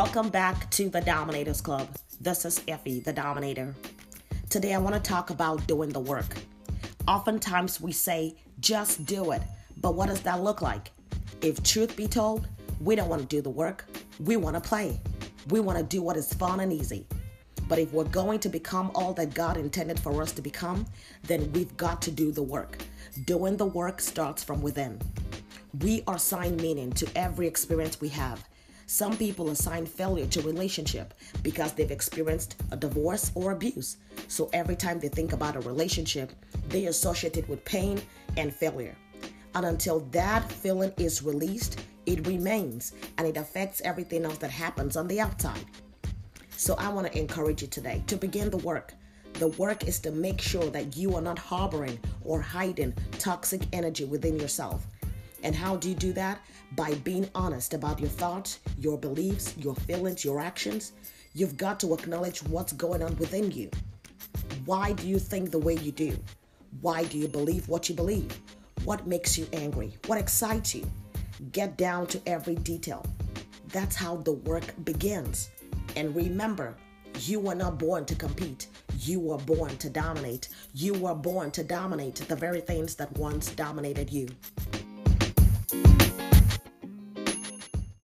Welcome back to The Dominators Club. This is Effie, the Dominator. Today I want to talk about doing the work. Oftentimes we say, just do it. But what does that look like? If truth be told, we don't want to do the work. We want to play. We want to do what is fun and easy. But if we're going to become all that God intended for us to become, then we've got to do the work. Doing the work starts from within. We assign meaning to every experience we have. Some people assign failure to relationship because they've experienced a divorce or abuse. So every time they think about a relationship, they associate it with pain and failure. And until that feeling is released, it remains and it affects everything else that happens on the outside. So I want to encourage you today to begin the work. The work is to make sure that you are not harboring or hiding toxic energy within yourself. And how do you do that? By being honest about your thoughts, your beliefs, your feelings, your actions. You've got to acknowledge what's going on within you. Why do you think the way you do? Why do you believe what you believe? What makes you angry? What excites you? Get down to every detail. That's how the work begins. And remember, you were not born to compete. You were born to dominate. You were born to dominate the very things that once dominated you.